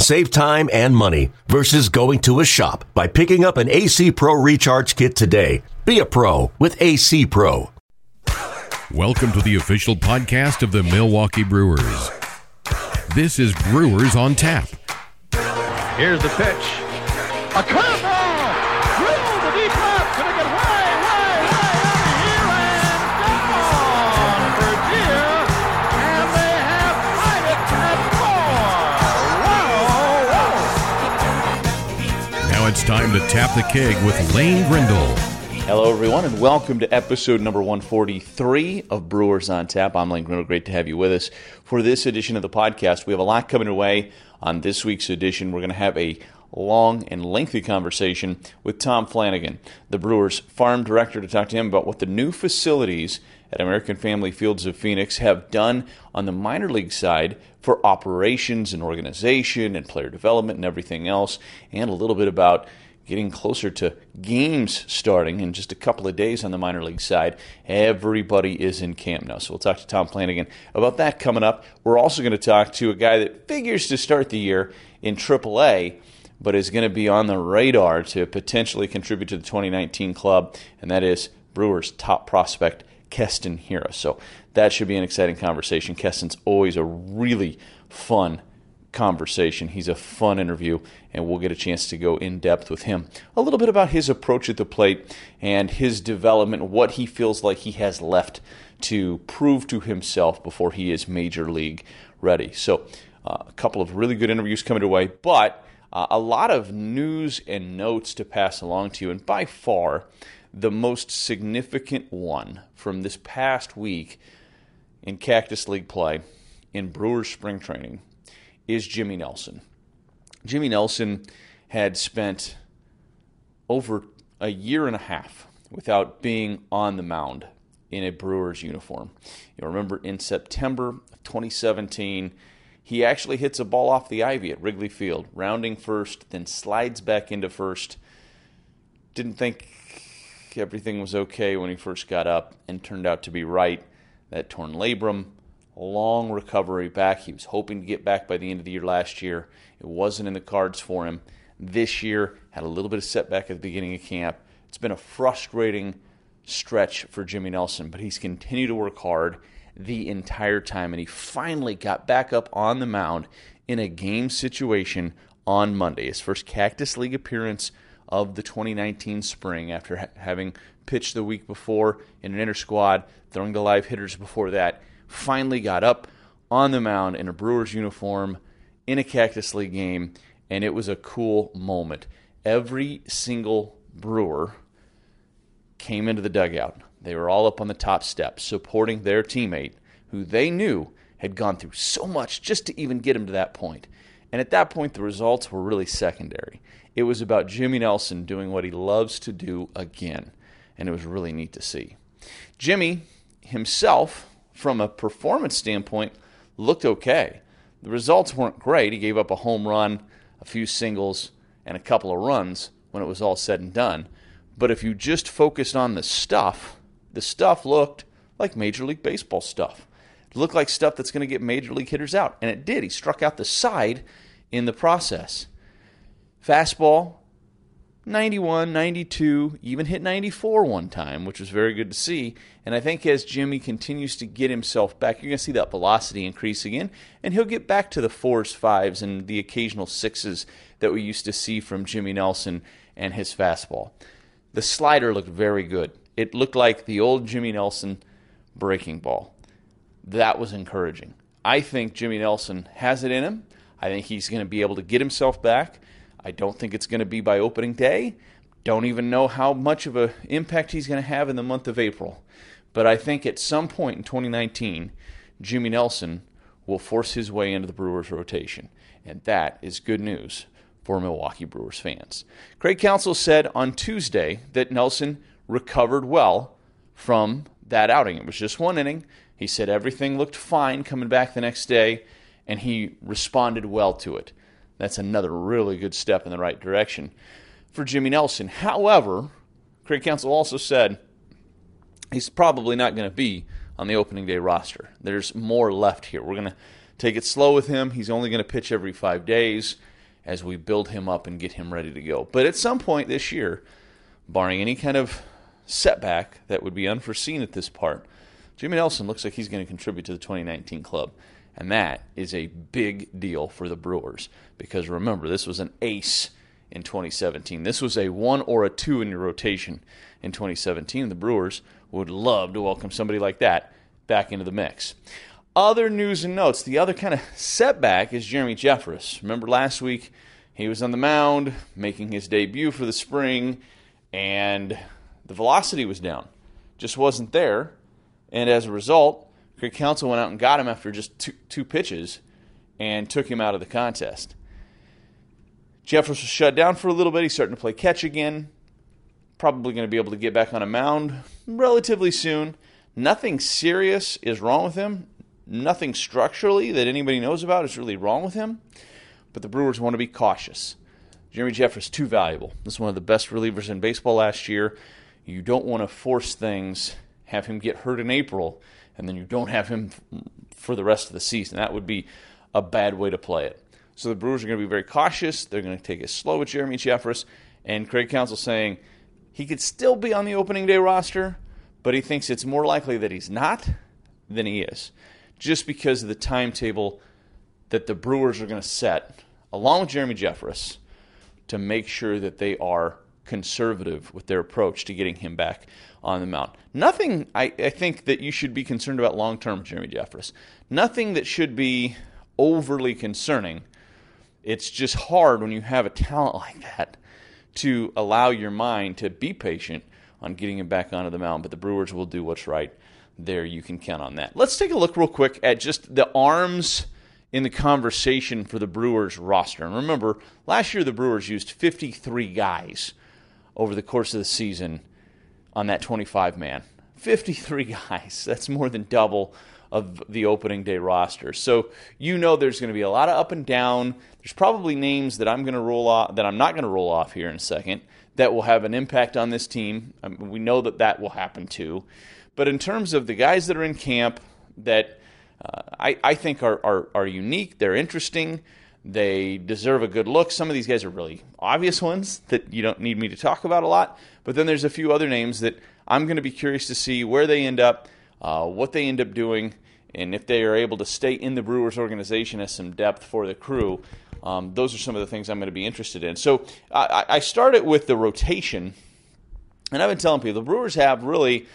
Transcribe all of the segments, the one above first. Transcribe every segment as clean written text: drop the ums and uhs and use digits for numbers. Save time and money versus going to a shop by picking up an AC Pro Recharge Kit today. Be a pro with AC Pro. Welcome to the official podcast of the Milwaukee Brewers. This is Brewers on Tap. Here's the pitch. A curveball! Through the deep left. Gonna get way out of here and gone for dear. And they have tied it at 4. Wow! Now it's time to tap the keg with Lane Grindle. Hello, everyone, and welcome to episode number 143 of Brewers on Tap. I'm Lane Grindle. Great to have you with us for this edition of the podcast. We have a lot coming your way on this week's edition. We're going to have a long and lengthy conversation with Tom Flanagan, the Brewers farm director, to talk to him about what the new facilities at American Family Fields of Phoenix have done on the minor league side for operations and organization and player development and everything else, and a little bit about getting closer to games starting in just a couple of days on the minor league side. Everybody is in camp now, so we'll talk to Tom Flanagan about that coming up. We're also going to talk to a guy that figures to start the year in AAA, but is going to be on the radar to potentially contribute to the 2019 club, and that is Brewers top prospect Keston Hiura. So that should be an exciting conversation. Keston's always a really fun conversation. He's a fun interview, and we'll get a chance to go in depth with him a little bit about his approach at the plate and his development, what he feels like he has left to prove to himself before he is major league ready. So a couple of really good interviews coming your way, but a lot of news and notes to pass along to you, and by far the most significant one from this past week in Cactus League play in Brewers spring training is Jimmy Nelson. Jimmy Nelson had spent over a year and a half without being on the mound in a Brewers uniform. You'll remember in September of 2017, he actually hits a ball off the ivy at Wrigley Field, rounding first, then slides back into first. Didn't think everything was okay when he first got up, and turned out to be right. That torn labrum, long recovery back. He was hoping to get back by the end of the year last year. It wasn't in the cards for him. This year, had a little bit of setback at the beginning of camp. It's been a frustrating stretch for Jimmy Nelson, but he's continued to work hard the entire time, and he finally got back up on the mound in a game situation on Monday. His first Cactus League appearance of the 2019 spring after having pitched the week before in an intersquad, throwing to live hitters before that. Finally got up on the mound in a Brewers uniform in a Cactus League game, and it was a cool moment. Every single Brewer came into the dugout. They were all up on the top step supporting their teammate, who they knew had gone through so much just to even get him to that point. And at that point, the results were really secondary. It was about Jimmy Nelson doing what he loves to do again, and it was really neat to see. Jimmy himself, from a performance standpoint, looked okay. The results weren't great. He gave up a home run, a few singles, and a couple of runs when it was all said and done. But if you just focused on the stuff looked like Major League Baseball stuff. It looked like stuff that's going to get Major League hitters out, and it did. He struck out the side in the process. Fastball, 91, 92, even hit 94 one time, which was very good to see. And I think as Jimmy continues to get himself back, you're going to see that velocity increase again, and he'll get back to the 4s, 5s, and the occasional 6s that we used to see from Jimmy Nelson and his fastball. The slider looked very good. It looked like the old Jimmy Nelson breaking ball. That was encouraging. I think Jimmy Nelson has it in him. I think he's going to be able to get himself back. I don't think it's going to be by opening day. Don't even know how much of an impact he's going to have in the month of April. But I think at some point in 2019, Jimmy Nelson will force his way into the Brewers rotation. And that is good news for Milwaukee Brewers fans. Craig Counsell said on Tuesday that Nelson recovered well from that outing. It was just one inning. He said everything looked fine coming back the next day, and he responded well to it. That's another really good step in the right direction for Jimmy Nelson. However, Craig Counsell also said he's probably not going to be on the opening day roster. There's more left here. We're going to take it slow with him. He's only going to pitch every 5 days as we build him up and get him ready to go. But at some point this year, barring any kind of setback that would be unforeseen at this part, Jimmy Nelson looks like he's going to contribute to the 2019 club. And that is a big deal for the Brewers. Because remember, this was an ace in 2017. This was a 1 or a 2 in your rotation in 2017. The Brewers would love to welcome somebody like that back into the mix. Other news and notes. The other kind of setback is Jeremy Jeffress. Remember last week, he was on the mound making his debut for the spring, and the velocity was down. Just wasn't there. And as a result, Craig Counsell went out and got him after just two pitches and took him out of the contest. Jeffress was shut down for a little bit. He's starting to play catch again. Probably going to be able to get back on a mound relatively soon. Nothing serious is wrong with him. Nothing structurally that anybody knows about is really wrong with him. But the Brewers want to be cautious. Jeremy Jeffress, too valuable. This is one of the best relievers in baseball last year. You don't want to force things, have him get hurt in April, and then you don't have him for the rest of the season. That would be a bad way to play it. So the Brewers are going to be very cautious. They're going to take it slow with Jeremy Jeffress. And Craig Counsell saying he could still be on the opening day roster, but he thinks it's more likely that he's not than he is, just because of the timetable that the Brewers are going to set, along with Jeremy Jeffress, to make sure that they are conservative with their approach to getting him back on the mound. Nothing, I think, that you should be concerned about long-term with Jeremy Jeffress. Nothing that should be overly concerning. It's just hard when you have a talent like that to allow your mind to be patient on getting him back onto the mound, but the Brewers will do what's right there. You can count on that. Let's take a look real quick at just the arms in the conversation for the Brewers roster. And remember, last year the Brewers used 53 guys over the course of the season on that 25-man. 53 guys. That's more than double of the opening day roster. So you know there's going to be a lot of up and down. There's probably names that I'm going to roll off, that I'm not going to roll off here in a second, that will have an impact on this team. I mean, we know that that will happen too. But in terms of the guys that are in camp that I think are unique, they're interesting, they deserve a good look. Some of these guys are really obvious ones that you don't need me to talk about a lot. But then there's a few other names that I'm going to be curious to see where they end up, what they end up doing, and if they are able to stay in the Brewers organization as some depth for the crew. Those are some of the things I'm going to be interested in. So I started with the rotation, and I've been telling people the Brewers have really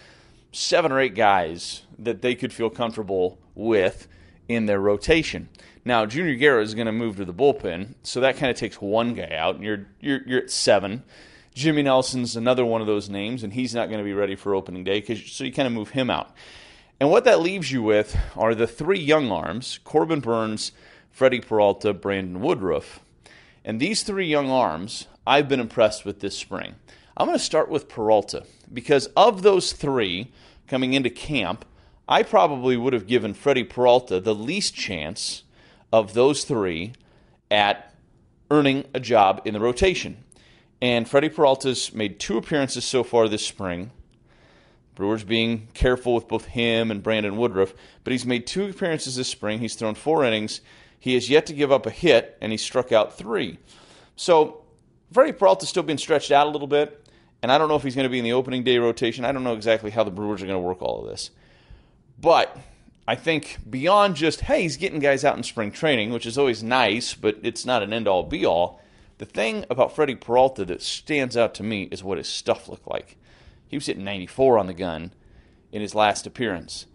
7 or 8 guys that they could feel comfortable with in their rotation. Now, Junior Guerra is going to move to the bullpen, so that kind of takes one guy out, and you're at 7. Jimmy Nelson's another one of those names, and he's not going to be ready for opening day, so you kind of move him out. And what that leaves you with are the 3 young arms, Corbin Burnes, Freddy Peralta, Brandon Woodruff. And these 3 young arms I've been impressed with this spring. I'm going to start with Peralta, because of those 3 coming into camp, I probably would have given Freddy Peralta the least chance of those 3 at earning a job in the rotation. And Freddy Peralta's made 2 appearances so far this spring. Brewers being careful with both him and Brandon Woodruff, but he's made 2 appearances this spring. He's thrown 4 innings. He has yet to give up a hit, and he struck out 3. So Freddy Peralta's still being stretched out a little bit, and I don't know if he's going to be in the opening day rotation. I don't know exactly how the Brewers are going to work all of this. But I think beyond just, hey, he's getting guys out in spring training, which is always nice, but it's not an end-all, be-all. The thing about Freddy Peralta that stands out to me is what his stuff looked like. He was hitting 94 on the gun in his last appearance.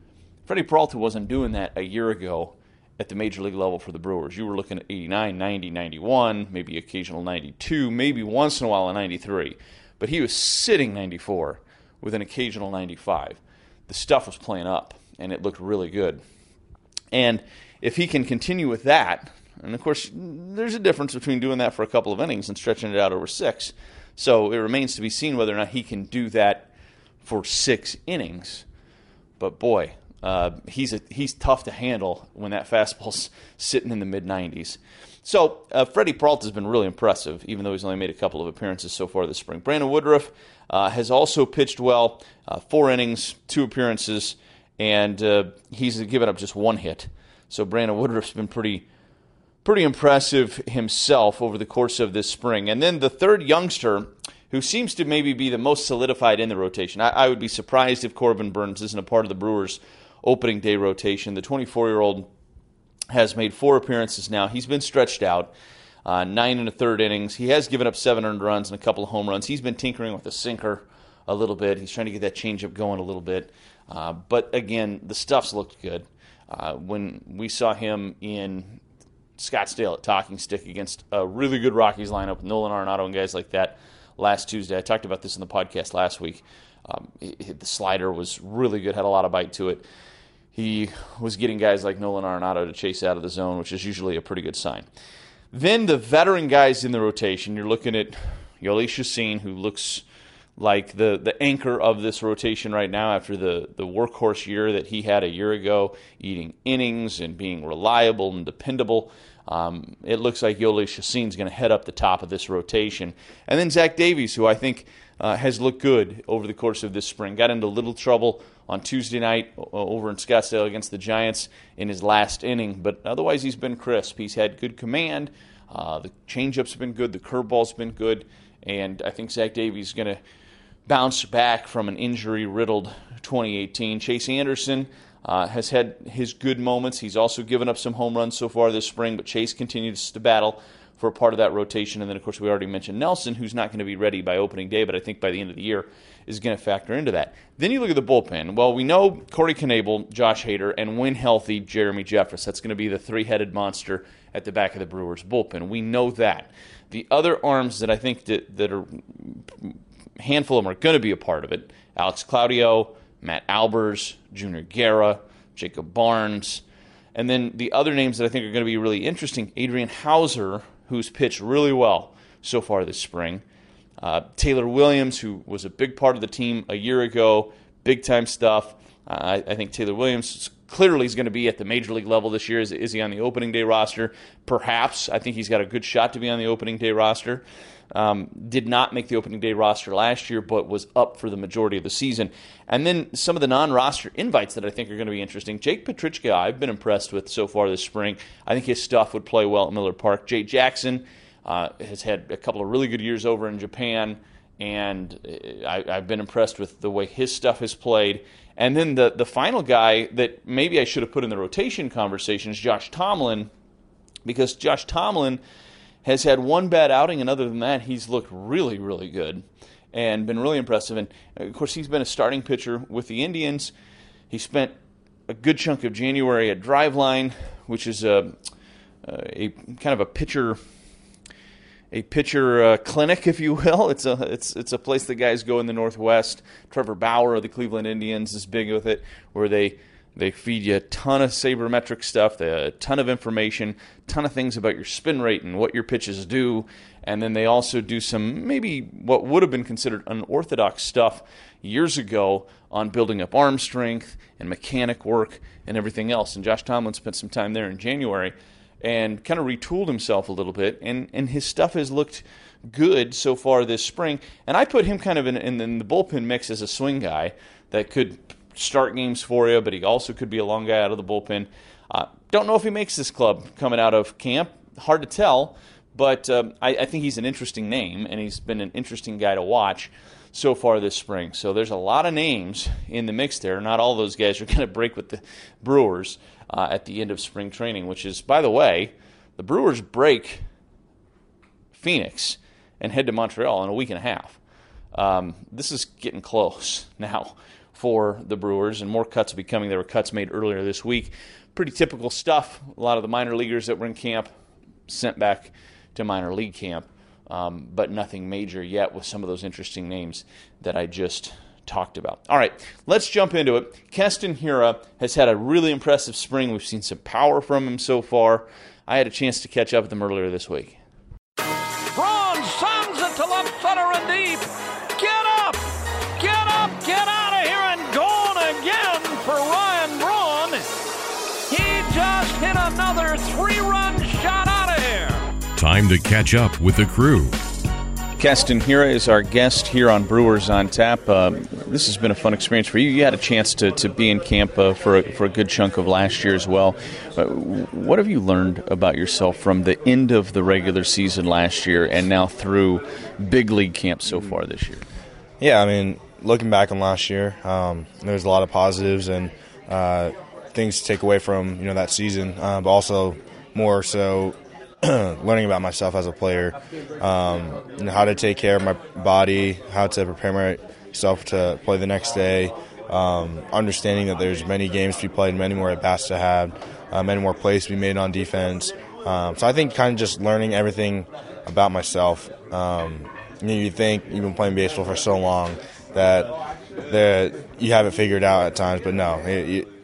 Freddy Peralta wasn't doing that a year ago at the major league level for the Brewers. You were looking at 89, 90, 91, maybe occasional 92, maybe once in a while a 93. But he was sitting 94 with an occasional 95. The stuff was playing up, and it looked really good. And if he can continue with that, and of course, there's a difference between doing that for a couple of innings and stretching it out over 6. So it remains to be seen whether or not he can do that for 6 innings. But boy, he's tough to handle when that fastball's sitting in the mid-90s. So Freddy Peralta has been really impressive, even though he's only made a couple of appearances so far this spring. Brandon Woodruff has also pitched well, 4 innings, 2 appearances, and he's given up just 1 hit. So Brandon Woodruff's been pretty impressive himself over the course of this spring. And then the third youngster, who seems to maybe be the most solidified in the rotation. I would be surprised if Corbin Burnes isn't a part of the Brewers' opening day rotation. The 24-year-old has made 4 appearances now. He's been stretched out, 9 1/3 innings. He has given up 7 earned runs and a couple of home runs. He's been tinkering with the sinker a little bit. He's trying to get that changeup going a little bit. But again, the stuff's looked good. When we saw him in Scottsdale at Talking Stick against a really good Rockies lineup, Nolan Arenado and guys like that, last Tuesday. I talked about this in the podcast last week. The slider was really good, had a lot of bite to it. He was getting guys like Nolan Arenado to chase out of the zone, which is usually a pretty good sign. Then the veteran guys in the rotation, you're looking at Yolbert Sanchez, who looks like the anchor of this rotation right now after the workhorse year that he had a year ago, eating innings and being reliable and dependable. It looks like Yoli Chasin's going to head up the top of this rotation. And then Zach Davies, who I think has looked good over the course of this spring. Got into a little trouble on Tuesday night over in Scottsdale against the Giants in his last inning. But otherwise, he's been crisp. He's had good command. The changeup's been good. The curveball's been good. And I think Zach Davies is going to bounce back from an injury-riddled 2018. Chase Anderson has had his good moments. He's also given up some home runs so far this spring, but Chase continues to battle for a part of that rotation. And then, of course, we already mentioned Nelson, who's not going to be ready by opening day, but I think by the end of the year is going to factor into that. Then you look at the bullpen. Well, we know Corey Knebel, Josh Hader, and when healthy, Jeremy Jeffress. That's going to be the three-headed monster at the back of the Brewers' bullpen. We know that. The other arms that I think that are a handful of them are going to be a part of it, Alex Claudio, Matt Albers, Junior Guerra, Jacob Barnes. And then the other names that I think are going to be really interesting, Adrian Hauser, who's pitched really well so far this spring. Taylor Williams, who was a big part of the team a year ago, big-time stuff. I think Taylor Williams clearly is going to be at the major league level this year. Is he on the opening day roster? Perhaps. I think he's got a good shot to be on the opening day roster. Did not make the opening day roster last year, but was up for the majority of the season. And then some of the non-roster invites that I think are going to be interesting. Jake Petrichka, I've been impressed with so far this spring. I think his stuff would play well at Miller Park. Jay Jackson has had a couple of really good years over in Japan, and I've been impressed with the way his stuff has played. And then the final guy that maybe I should have put in the rotation conversation is Josh Tomlin, because Josh Tomlin has had 1 bad outing, and other than that, he's looked really, really good and been really impressive. And, of course, he's been a starting pitcher with the Indians. He spent a good chunk of January at Driveline, which is a kind of a pitcher clinic, if you will. It's a place that guys go in the Northwest. Trevor Bauer of the Cleveland Indians is big with it, where they feed you a ton of sabermetric stuff, a ton of information, a ton of things about your spin rate and what your pitches do. And then they also do some maybe what would have been considered unorthodox stuff years ago on building up arm strength and mechanic work and everything else. And Josh Tomlin spent some time there in January and kind of retooled himself a little bit. And his stuff has looked good so far this spring. And I put him kind of in the bullpen mix as a swing guy that could start games for you, but he also could be a long guy out of the bullpen. Don't know if he makes this club coming out of camp. Hard to tell, but I think he's an interesting name, and he's been an interesting guy to watch so far this spring. So there's a lot of names in the mix there. Not all those guys are going to break with the Brewers at the end of spring training, which is, by the way, the Brewers break Phoenix and head to Montreal in a week and a half. This is getting close now for the Brewers, and more cuts will be coming. There were cuts made earlier this week. Pretty typical stuff. A lot of the minor leaguers that were in camp sent back to minor league camp, but nothing major yet with some of those interesting names that I just talked about. All right, let's jump into it. Keston Hiura has had a really impressive spring. We've seen some power from him so far. I had a chance to catch up with him earlier this week. Braun sends it to left center and deep. Get up! Get up! Get out! For Hader, three-run shot out of here. Time to catch up with the crew. Keston Hiura is our guest here on Brewers on Tap. This has been a fun experience for you. You had a chance to be in camp for a good chunk of last year as well. What have you learned about yourself from the end of the regular season last year and now through big league camp so far this year? Yeah, I mean, looking back on last year, there's a lot of positives and things to take away from that season, but also more so learning about myself as a player, how to take care of my body, how to prepare myself to play the next day, understanding that there's many games to be played, many more at-bats to have, many more plays to be made on defense. So I think kind of just learning everything about myself. You think you've been playing baseball for so long that you have it figured out at times, but no,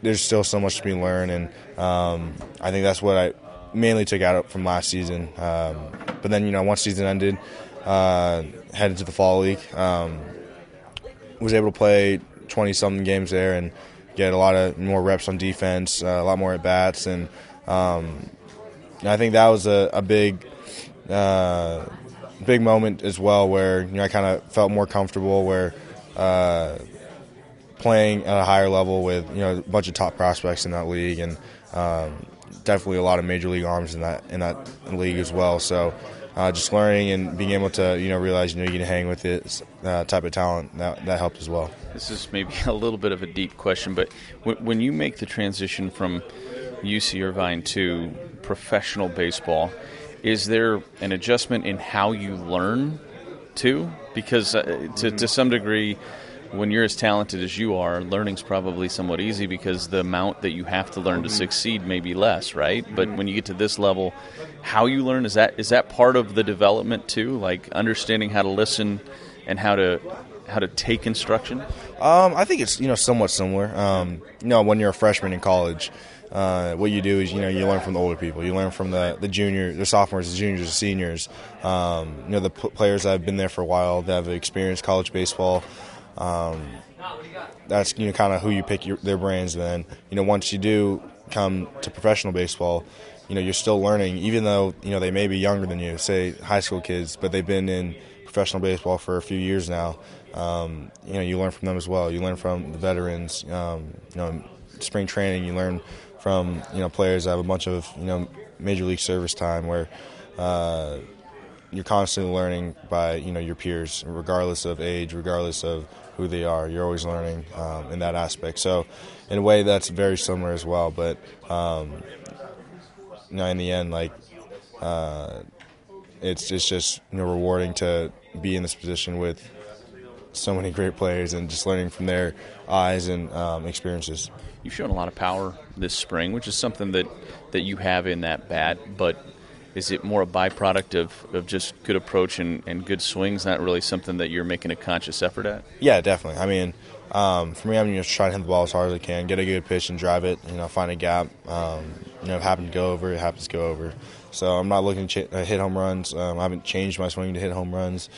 there's still so much to be learned, and I think that's what I mainly took out from last season. But then, once season ended, headed to the fall league, was able to play 20-something games there and get a lot of more reps on defense, a lot more at-bats, and I think that was a big moment as well, where I kind of felt more comfortable where playing at a higher level with a bunch of top prospects in that league, and definitely a lot of major league arms in that league as well. So just learning and being able to realize you can hang with this type of talent, that helped as well. This is maybe a little bit of a deep question, but when you make the transition from UC Irvine to professional baseball, is there an adjustment in how you learn too? Because to some degree, when you're as talented as you are, learning's probably somewhat easy because the amount that you have to learn to succeed may be less, right? But when you get to this level, how you learn, is that part of the development too? Like understanding how to listen and how to take instruction? I think it's somewhat similar. When you're a freshman in college, what you do is you learn from the older people. You learn from the juniors, the sophomores, the juniors, the seniors. The players that have been there for a while, that have experienced college baseball. That's kind of who you pick their brains. Then once you do come to professional baseball, you're still learning, even though they may be younger than you, say high school kids, but they've been in professional baseball for a few years now. You learn from them as well. You learn from the veterans. Spring training, you learn from players that have a bunch of major league service time, where you're constantly learning by your peers, regardless of age, regardless of who they are. You're always learning in that aspect. So in a way, that's very similar as well. But in the end, it's just rewarding to be in this position with so many great players and just learning from their eyes and experiences. You've shown a lot of power this spring, which is something that you have in that bat, but is it more a byproduct of just good approach and good swings, not really something that you're making a conscious effort at? Yeah, definitely. I mean, for me, I'm just trying to hit the ball as hard as I can, get a good pitch and drive it, find a gap. If it happens to go over, it happens to go over. So I'm not looking to hit home runs. I haven't changed my swing to hit home runs.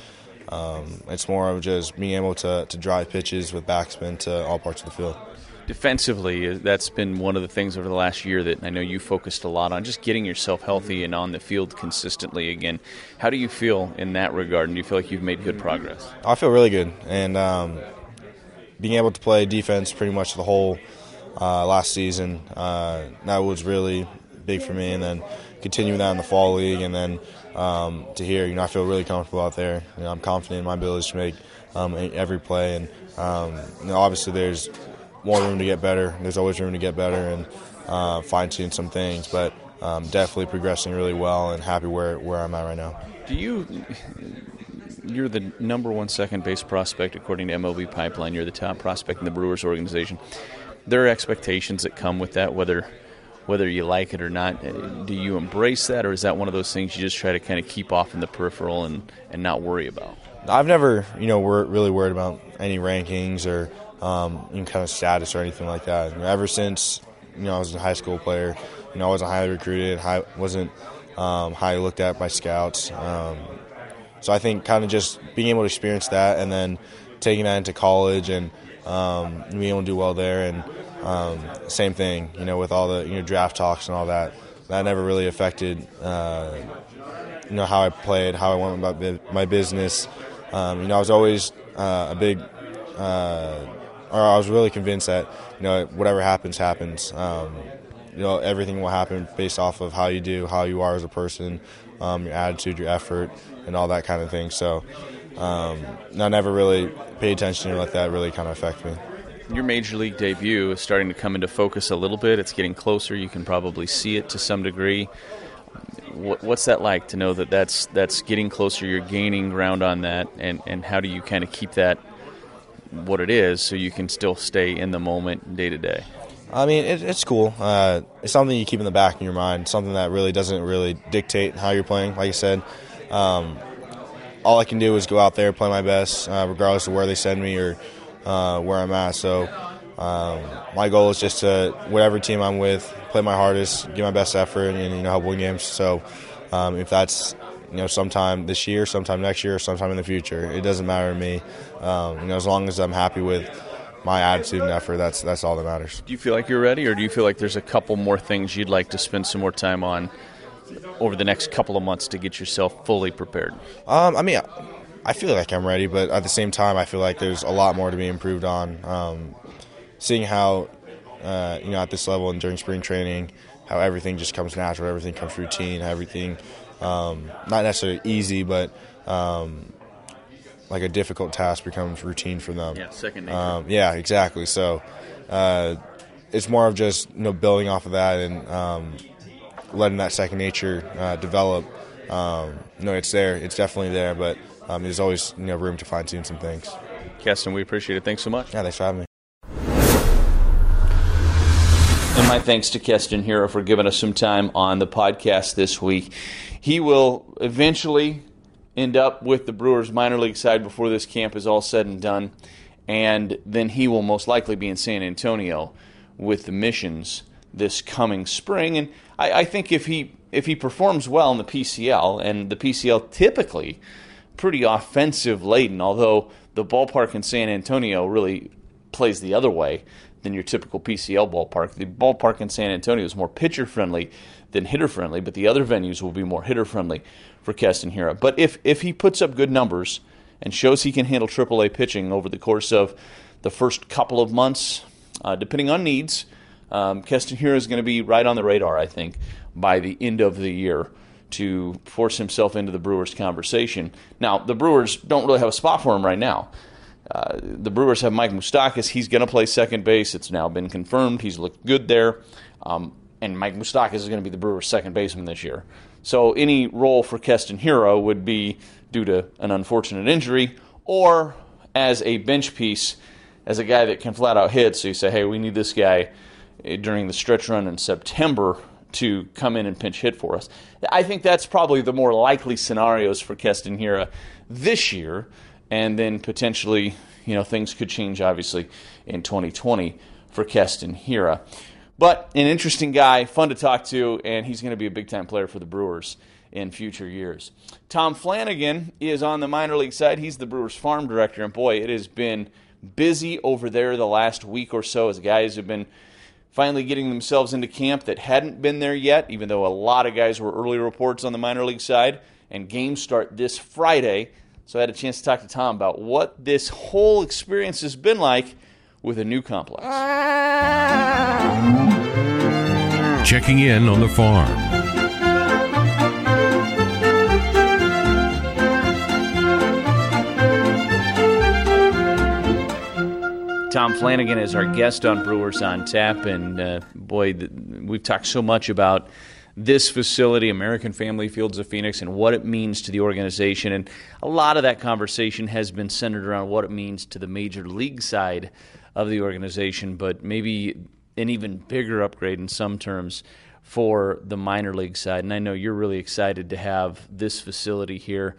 It's more of just being able to drive pitches with backspin to all parts of the field. Defensively, that's been one of the things over the last year that I know you focused a lot on, just getting yourself healthy and on the field consistently again. How do you feel in that regard, and do you feel like you've made good progress? I feel really good, and being able to play defense pretty much the whole last season, that was really big for me, and then continuing that in the fall league, and then to here, I feel really comfortable out there. I'm confident in my abilities to make every play, and obviously there's more room to get better. There's always room to get better and fine-tune some things, but definitely progressing really well and happy where I'm at right now. You're the number one second base prospect according to MLB Pipeline. You're the top prospect in the Brewers organization. There are expectations that come with that, whether you like it or not. Do you embrace that, or is that one of those things you just try to kind of keep off in the peripheral and not worry about? I've never, really worried about any rankings or any kind of status or anything like that. Ever since, I was a high school player, I wasn't highly recruited, wasn't highly looked at by scouts. So I think kind of just being able to experience that and then taking that into college and being able to do well there. And same thing, with all the draft talks and all that. that never really affected how I played, how I went about my business. I was always I was really convinced that whatever happens. Everything will happen based off of how you do, how you are as a person, your attitude, your effort, and all that kind of thing. So I never really paid attention to let that really kind of affect me. Your major league debut is starting to come into focus a little bit. It's getting closer. You can probably see it to some degree. What's that like to know that that's getting closer, you're gaining ground on that, and how do you kind of keep that what it is so you can still stay in the moment day to day? I mean, it's cool. It's something you keep in the back of your mind, something that really doesn't really dictate how you're playing. Like I said, all I can do is go out there, play my best, regardless of where they send me or where I'm at. So my goal is just to, whatever team I'm with, play my hardest, give my best effort, and help win games. So if that's sometime this year, sometime next year, sometime in the future, it doesn't matter to me. As long as I'm happy with my attitude and effort, that's all that matters. Do you feel like you're ready, or do you feel like there's a couple more things you'd like to spend some more time on over the next couple of months to get yourself fully prepared? I feel like I'm ready, but at the same time, I feel like there's a lot more to be improved on. Seeing how, at this level and during spring training, how everything just comes natural, everything comes routine, everything, not necessarily easy, but like a difficult task becomes routine for them. Yeah, second nature. Yeah, exactly. So it's more of just building off of that and letting that second nature develop. It's there. It's definitely there, but there's always room to fine-tune some things. Keston, we appreciate it. Thanks so much. Yeah, thanks for having me. And my thanks to Keston Hiura for giving us some time on the podcast this week. He will eventually end up with the Brewers minor league side before this camp is all said and done, and then he will most likely be in San Antonio with the Missions this coming spring. And I think if he performs well in the PCL, and the PCL typically pretty offensive laden, although the ballpark in San Antonio really plays the other way than your typical PCL ballpark. The ballpark in San Antonio is more pitcher friendly than hitter friendly, but the other venues will be more hitter friendly for Keston Hiura. But if he puts up good numbers and shows he can handle AAA pitching over the course of the first couple of months, depending on needs, Keston Hiura is going to be right on the radar, I think, by the end of the year to force himself into the Brewers conversation. Now, the Brewers don't really have a spot for him right now. The Brewers have Mike Moustakas. He's going to play second base. It's now been confirmed. He's looked good there. And Mike Moustakas is going to be the Brewers' second baseman this year. So any role for Keston Hiura would be due to an unfortunate injury or as a bench piece, as a guy that can flat out hit. So you say, hey, we need this guy during the stretch run in September to come in and pinch hit for us. I think that's probably the more likely scenarios for Keston Hiura this year. And then potentially, things could change, obviously, in 2020 for Keston Hiura. But an interesting guy, fun to talk to, and he's going to be a big-time player for the Brewers in future years. Tom Flanagan is on the minor league side. He's the Brewers farm director, and boy, it has been busy over there the last week or so as guys have been finally getting themselves into camp that hadn't been there yet, even though a lot of guys were early reports on the minor league side, and games start this Friday. So I had a chance to talk to Tom about what this whole experience has been like with a new complex. Checking in on the farm. Tom Flanagan is our guest on Brewers on Tap, and boy, we've talked so much about this facility, American Family Fields of Phoenix, and what it means to the organization. And a lot of that conversation has been centered around what it means to the major league side of the organization, but maybe an even bigger upgrade in some terms for the minor league side. And I know you're really excited to have this facility here,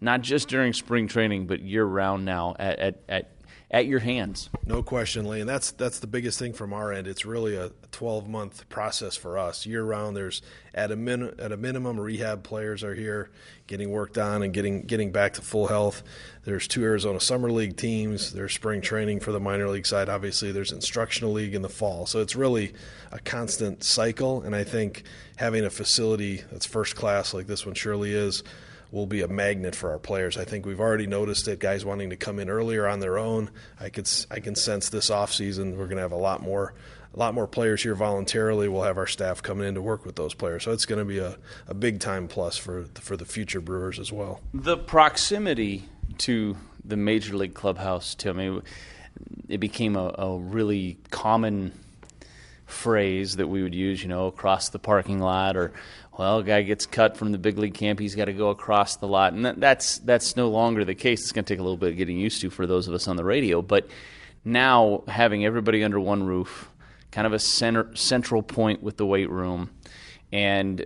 not just during spring training, but year-round now at at your hands. No question, Lee. And that's the biggest thing from our end. It's really a 12-month process for us. Year-round, there's at a minimum rehab players are here getting worked on and getting back to full health. There's 2 Arizona Summer League teams. There's spring training for the minor league side. Obviously, there's instructional league in the fall. So it's really a constant cycle, and I think having a facility that's first class like this one surely is will be a magnet for our players. I think we've already noticed it, guys wanting to come in earlier on their own. I can sense this offseason we're going to have a lot more players here voluntarily. We'll have our staff coming in to work with those players. So it's going to be a big-time plus for the future Brewers as well. The proximity to the Major League clubhouse, Tim, it became a really common phrase that we would use, across the parking lot, or, well, a guy gets cut from the big league camp, he's got to go across the lot. And that's no longer the case. It's going to take a little bit of getting used to for those of us on the radio. But now having everybody under one roof, kind of a central point with the weight room, and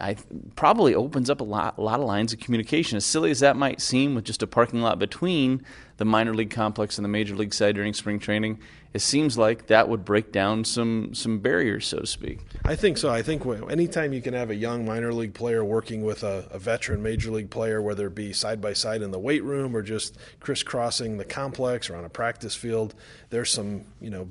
I probably opens up a lot of lines of communication. As silly as that might seem, with just a parking lot between the minor league complex and the major league side during spring training, it seems like that would break down some barriers, so to speak. I think so. I think anytime you can have a young minor league player working with a veteran major league player, whether it be side by side in the weight room or just crisscrossing the complex or on a practice field, there's some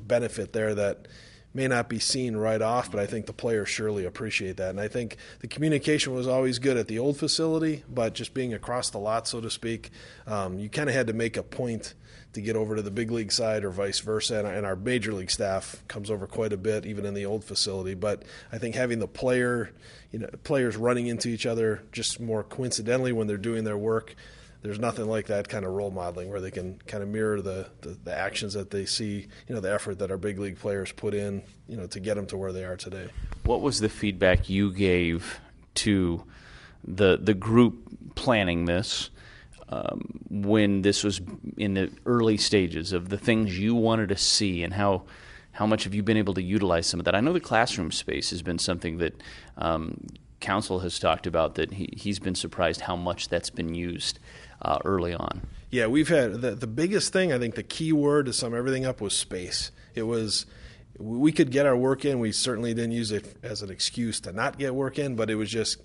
benefit there that may not be seen right off, but I think the players surely appreciate that. And I think the communication was always good at the old facility, but just being across the lot, so to speak, you kind of had to make a point to get over to the big league side or vice versa. And our major league staff comes over quite a bit, even in the old facility. But I think having the players running into each other just more coincidentally when they're doing their work, there's nothing like that kind of role modeling where they can kind of mirror the actions that they see, the effort that our big league players put in, to get them to where they are today. What was the feedback you gave to the group planning this when this was in the early stages of the things you wanted to see, and how much have you been able to utilize some of that? I know the classroom space has been something that Council has talked about, that he's been surprised how much that's been used early on. Yeah, we've had the biggest thing, I think the key word to sum everything up was space. It was, we could get our work in. We certainly didn't use it as an excuse to not get work in, but it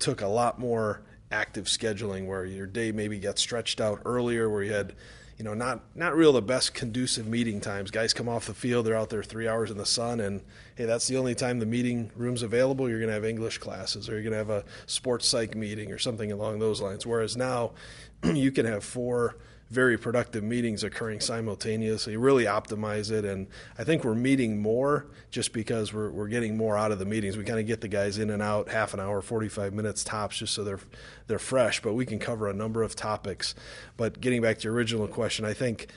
took a lot more active scheduling where your day maybe got stretched out earlier, where you had not real the best conducive meeting times. Guys come off the field, they're out there 3 hours in the sun, and hey, that's the only time the meeting room's available. You're going to have English classes, or you're going to have a sports psych meeting or something along those lines. Whereas now you can have 4 very productive meetings occurring simultaneously. You really optimize it, and I think we're meeting more just because we're getting more out of the meetings. We kind of get the guys in and out half an hour, 45 minutes tops, just so they're fresh, but we can cover a number of topics. But getting back to your original question, I think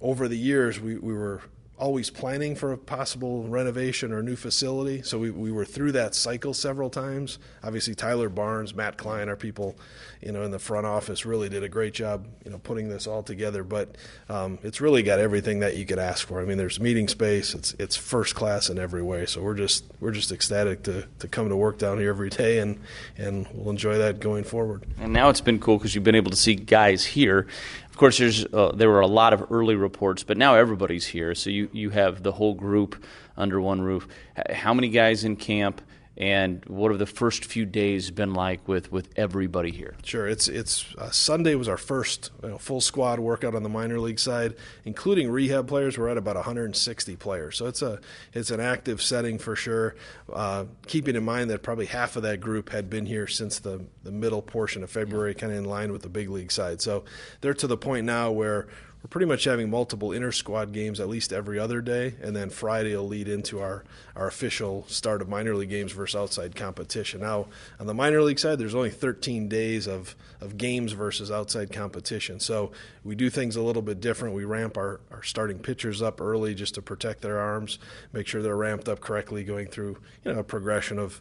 over the years we were always planning for a possible renovation or new facility, so we were through that cycle several times. Obviously, Tyler Barnes, Matt Klein, our people, in the front office really did a great job, putting this all together. But it's really got everything that you could ask for. I mean, there's meeting space; it's first class in every way. So we're just ecstatic to come to work down here every day, and we'll enjoy that going forward. And now it's been cool because you've been able to see guys here. Of course, there were a lot of early reports, but now everybody's here, so you have the whole group under one roof. How many guys in camp, and what have the first few days been like with everybody here? Sure. It's Sunday was our first full squad workout on the minor league side, including rehab players. We're at about 160 players, so it's an active setting for sure. Keeping in mind that probably half of that group had been here since the middle portion of February, kind of in line with the big league side. So they're to the point now where we're pretty much having multiple inter-squad games at least every other day, and then Friday will lead into our official start of minor league games versus outside competition. Now, on the minor league side, there's only 13 days of games versus outside competition, so we do things a little bit different. We ramp our starting pitchers up early just to protect their arms, make sure they're ramped up correctly, going through a progression of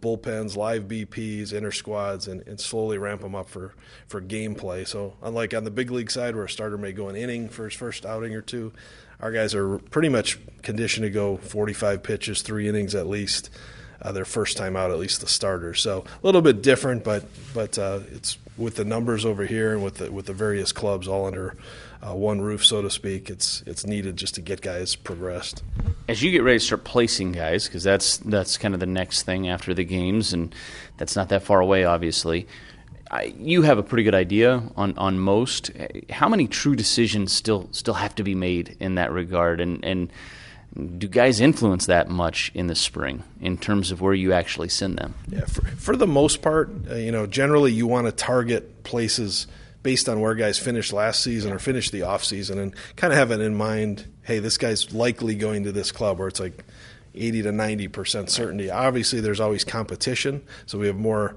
bullpens, live BPs, inter-squads, and slowly ramp them up for gameplay. So unlike on the big league side where a starter may go an inning for his first outing or two, our guys are pretty much conditioned to go 45 pitches, 3 innings at least, their first time out, at least the starter. So a little bit different, but it's with the numbers over here and with the various clubs all under one roof, so to speak. It's needed just to get guys progressed. As you get ready to start placing guys, because that's kind of the next thing after the games, and that's not that far away, obviously. You have a pretty good idea on most. How many true decisions still have to be made in that regard? And do guys influence that much in the spring in terms of where you actually send them? Yeah, for the most part, generally you want to target places based on where guys finished last season or finished the offseason and kind of have it in mind, hey, this guy's likely going to this club, where it's like 80 to 90% certainty. Obviously, there's always competition, so we have more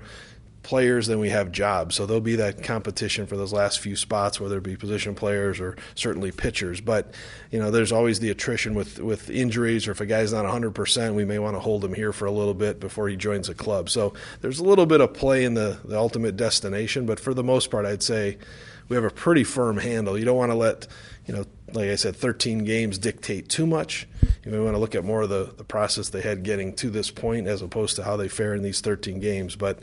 players than we have jobs. So there'll be that competition for those last few spots, whether it be position players or certainly pitchers. But, there's always the attrition with injuries, or if a guy's not 100%, we may want to hold him here for a little bit before he joins a club. So there's a little bit of play in the ultimate destination, but for the most part, I'd say we have a pretty firm handle. You don't want to let, like I said, 13 games dictate too much. You may want to look at more of the process they had getting to this point as opposed to how they fare in these 13 games. But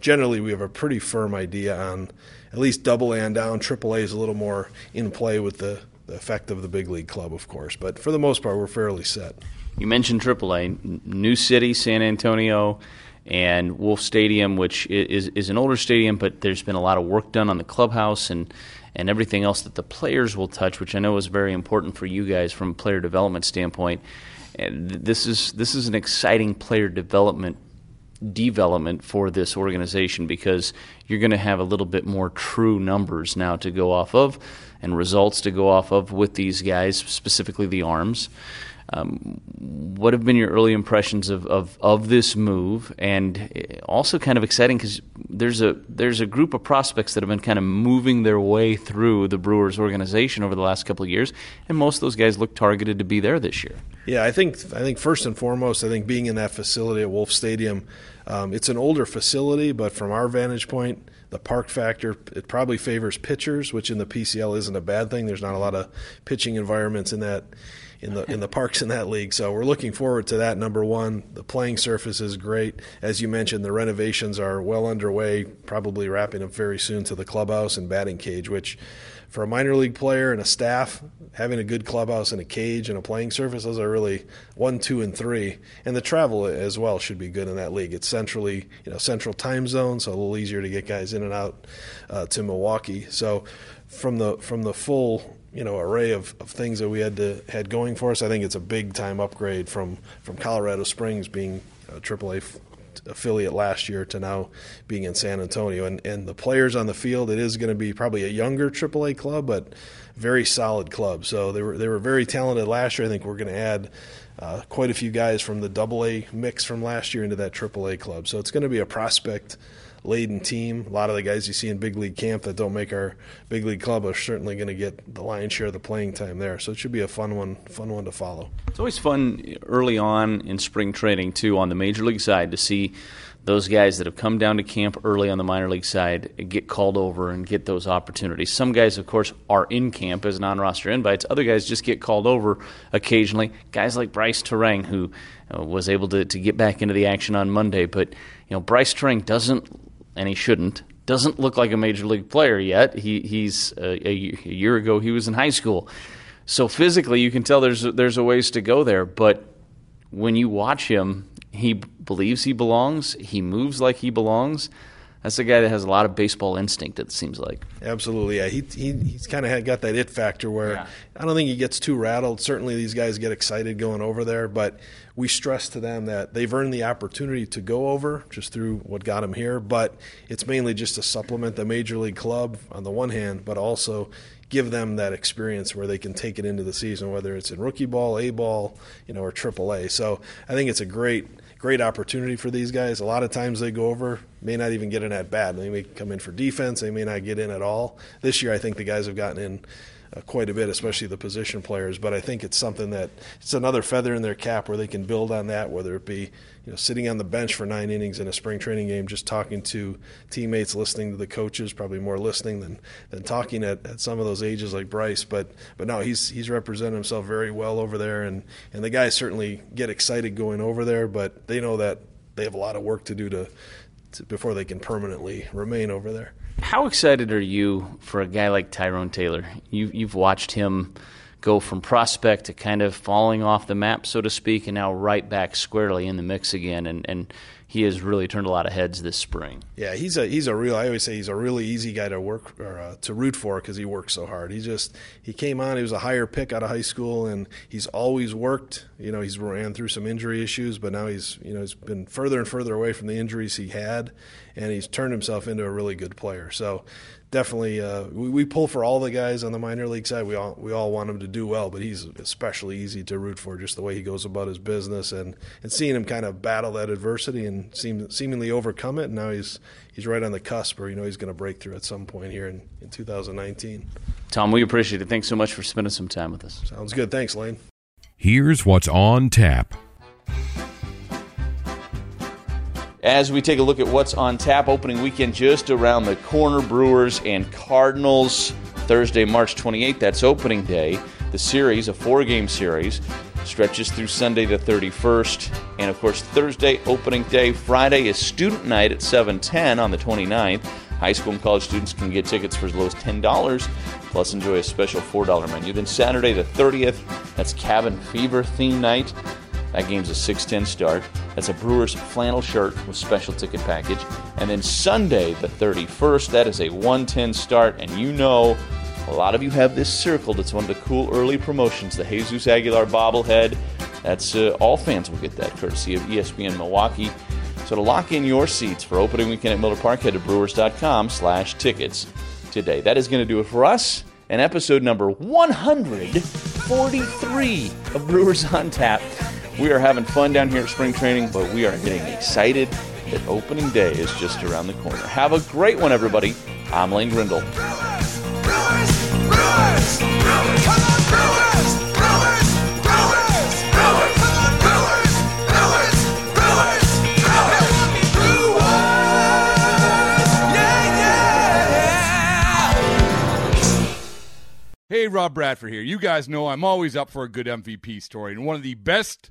generally, we have a pretty firm idea on at least AA and down. AAA is a little more in play with the effect of the big league club, of course. But for the most part, we're fairly set. You mentioned AAA, New City, San Antonio, and Wolf Stadium, which is an older stadium, but there's been a lot of work done on the clubhouse and everything else that the players will touch, which I know is very important for you guys from a player development standpoint. And this is an exciting player development for this organization, because you're going to have a little bit more true numbers now to go off of and results to go off of with these guys, specifically the arms. What have been your early impressions of this move? And also kind of exciting because there's a group of prospects that have been kind of moving their way through the Brewers organization over the last couple of years, and most of those guys look targeted to be there this year. Yeah, I think first and foremost, being in that facility at Wolf Stadium, it's an older facility, but from our vantage point, the park factor, it probably favors pitchers, which in the PCL isn't a bad thing. There's not a lot of pitching environments in the parks in that league. So we're looking forward to that, number one. The playing surface is great. As you mentioned, the renovations are well underway, probably wrapping up very soon to the clubhouse and batting cage, which for a minor league player and a staff, having a good clubhouse and a cage and a playing surface, those are really 1, 2, and 3. And the travel as well should be good in that league. It's centrally, central time zone, so a little easier to get guys in and out to Milwaukee. So from the full array of things that we had going for us, I think it's a big-time upgrade from Colorado Springs being a AAA affiliate last year to now being in San Antonio. And the players on the field, it is going to be probably a younger AAA club, but very solid club. So they were very talented last year. I think we're going to add quite a few guys from the AA mix from last year into that AAA club. So it's going to be a prospect-laden team. A lot of the guys you see in big league camp that don't make our big league club are certainly going to get the lion's share of the playing time there. So it should be a fun one to follow. It's always fun early on in spring training, too, on the major league side to see those guys that have come down to camp early on the minor league side get called over and get those opportunities. Some guys, of course, are in camp as non-roster invites. Other guys just get called over occasionally. Guys like Bryse Turang, who was able to get back into the action on Monday. But, Bryse Turang doesn't look like a major league player yet. He's a year ago he was in high school. So physically you can tell there's a ways to go there. But when you watch him, he believes he belongs. He moves like he belongs. That's a guy that has a lot of baseball instinct, it seems like. Absolutely, yeah. He's kind of got that it factor where I don't think he gets too rattled. Certainly these guys get excited going over there, but we stress to them that they've earned the opportunity to go over just through what got them here, but it's mainly just to supplement the major league club on the one hand, but also give them that experience where they can take it into the season, whether it's in rookie ball, A ball, or AAA. So I think it's a great opportunity for these guys. A lot of times they go over, may not even get an at-bat. They may come in for defense. They may not get in at all. This year I think the guys have gotten in quite a bit, especially the position players. But I think it's something that it's another feather in their cap where they can build on that, whether it be sitting on the bench for 9 innings in a spring training game, just talking to teammates, listening to the coaches, probably more listening than talking at some of those ages like Bryce. But no, he's represented himself very well over there. And the guys certainly get excited going over there, but they know that they have a lot of work to do before they can permanently remain over there. How excited are you for a guy like Tyrone Taylor? You've watched him go from prospect to kind of falling off the map, so to speak, and now right back squarely in the mix again, and he has really turned a lot of heads this spring. Yeah, he's a real. I always say he's a really easy guy to work or to root for because he works so hard. He came on. He was a higher pick out of high school, and he's always worked. You know, he's ran through some injury issues, but now he's been further and further away from the injuries he had, and he's turned himself into a really good player. So. Definitely, we pull for all the guys on the minor league side. We all want him to do well, but he's especially easy to root for, just the way he goes about his business and seeing him kind of battle that adversity and seemingly overcome it. And now he's right on the cusp, or he's going to break through at some point here in 2019. Tom, we appreciate it. Thanks so much for spending some time with us. Sounds good. Thanks, Lane. Here's what's on tap. As we take a look at what's on tap, opening weekend just around the corner, Brewers and Cardinals, Thursday, March 28th, that's opening day. The series, a 4-game series, stretches through Sunday the 31st, and of course Thursday, opening day. Friday is student night at 7:10 on the 29th. High school and college students can get tickets for as low as $10, plus enjoy a special $4 menu. Then Saturday the 30th, that's Cabin Fever theme night. That game's a 6:10 start. That's a Brewers flannel shirt with special ticket package. And then Sunday, the 31st, that is a 1:10 start. And you know, a lot of you have this circled. It's one of the cool early promotions, the Jesus Aguilar bobblehead. That's all fans will get that, courtesy of ESPN Milwaukee. So to lock in your seats for opening weekend at Miller Park, head to brewers.com/tickets today. That is going to do it for us. And episode number 143 of Brewers on Tap. We are having fun down here at spring training, but we are getting excited that opening day is just around the corner. Have a great one, everybody. I'm Lane Grindle. Brewers, Brewers, Brewers, Brewers. Come on, Brewers! Hey, Rob Bradford here. You guys know I'm always up for a good MVP story, and one of the best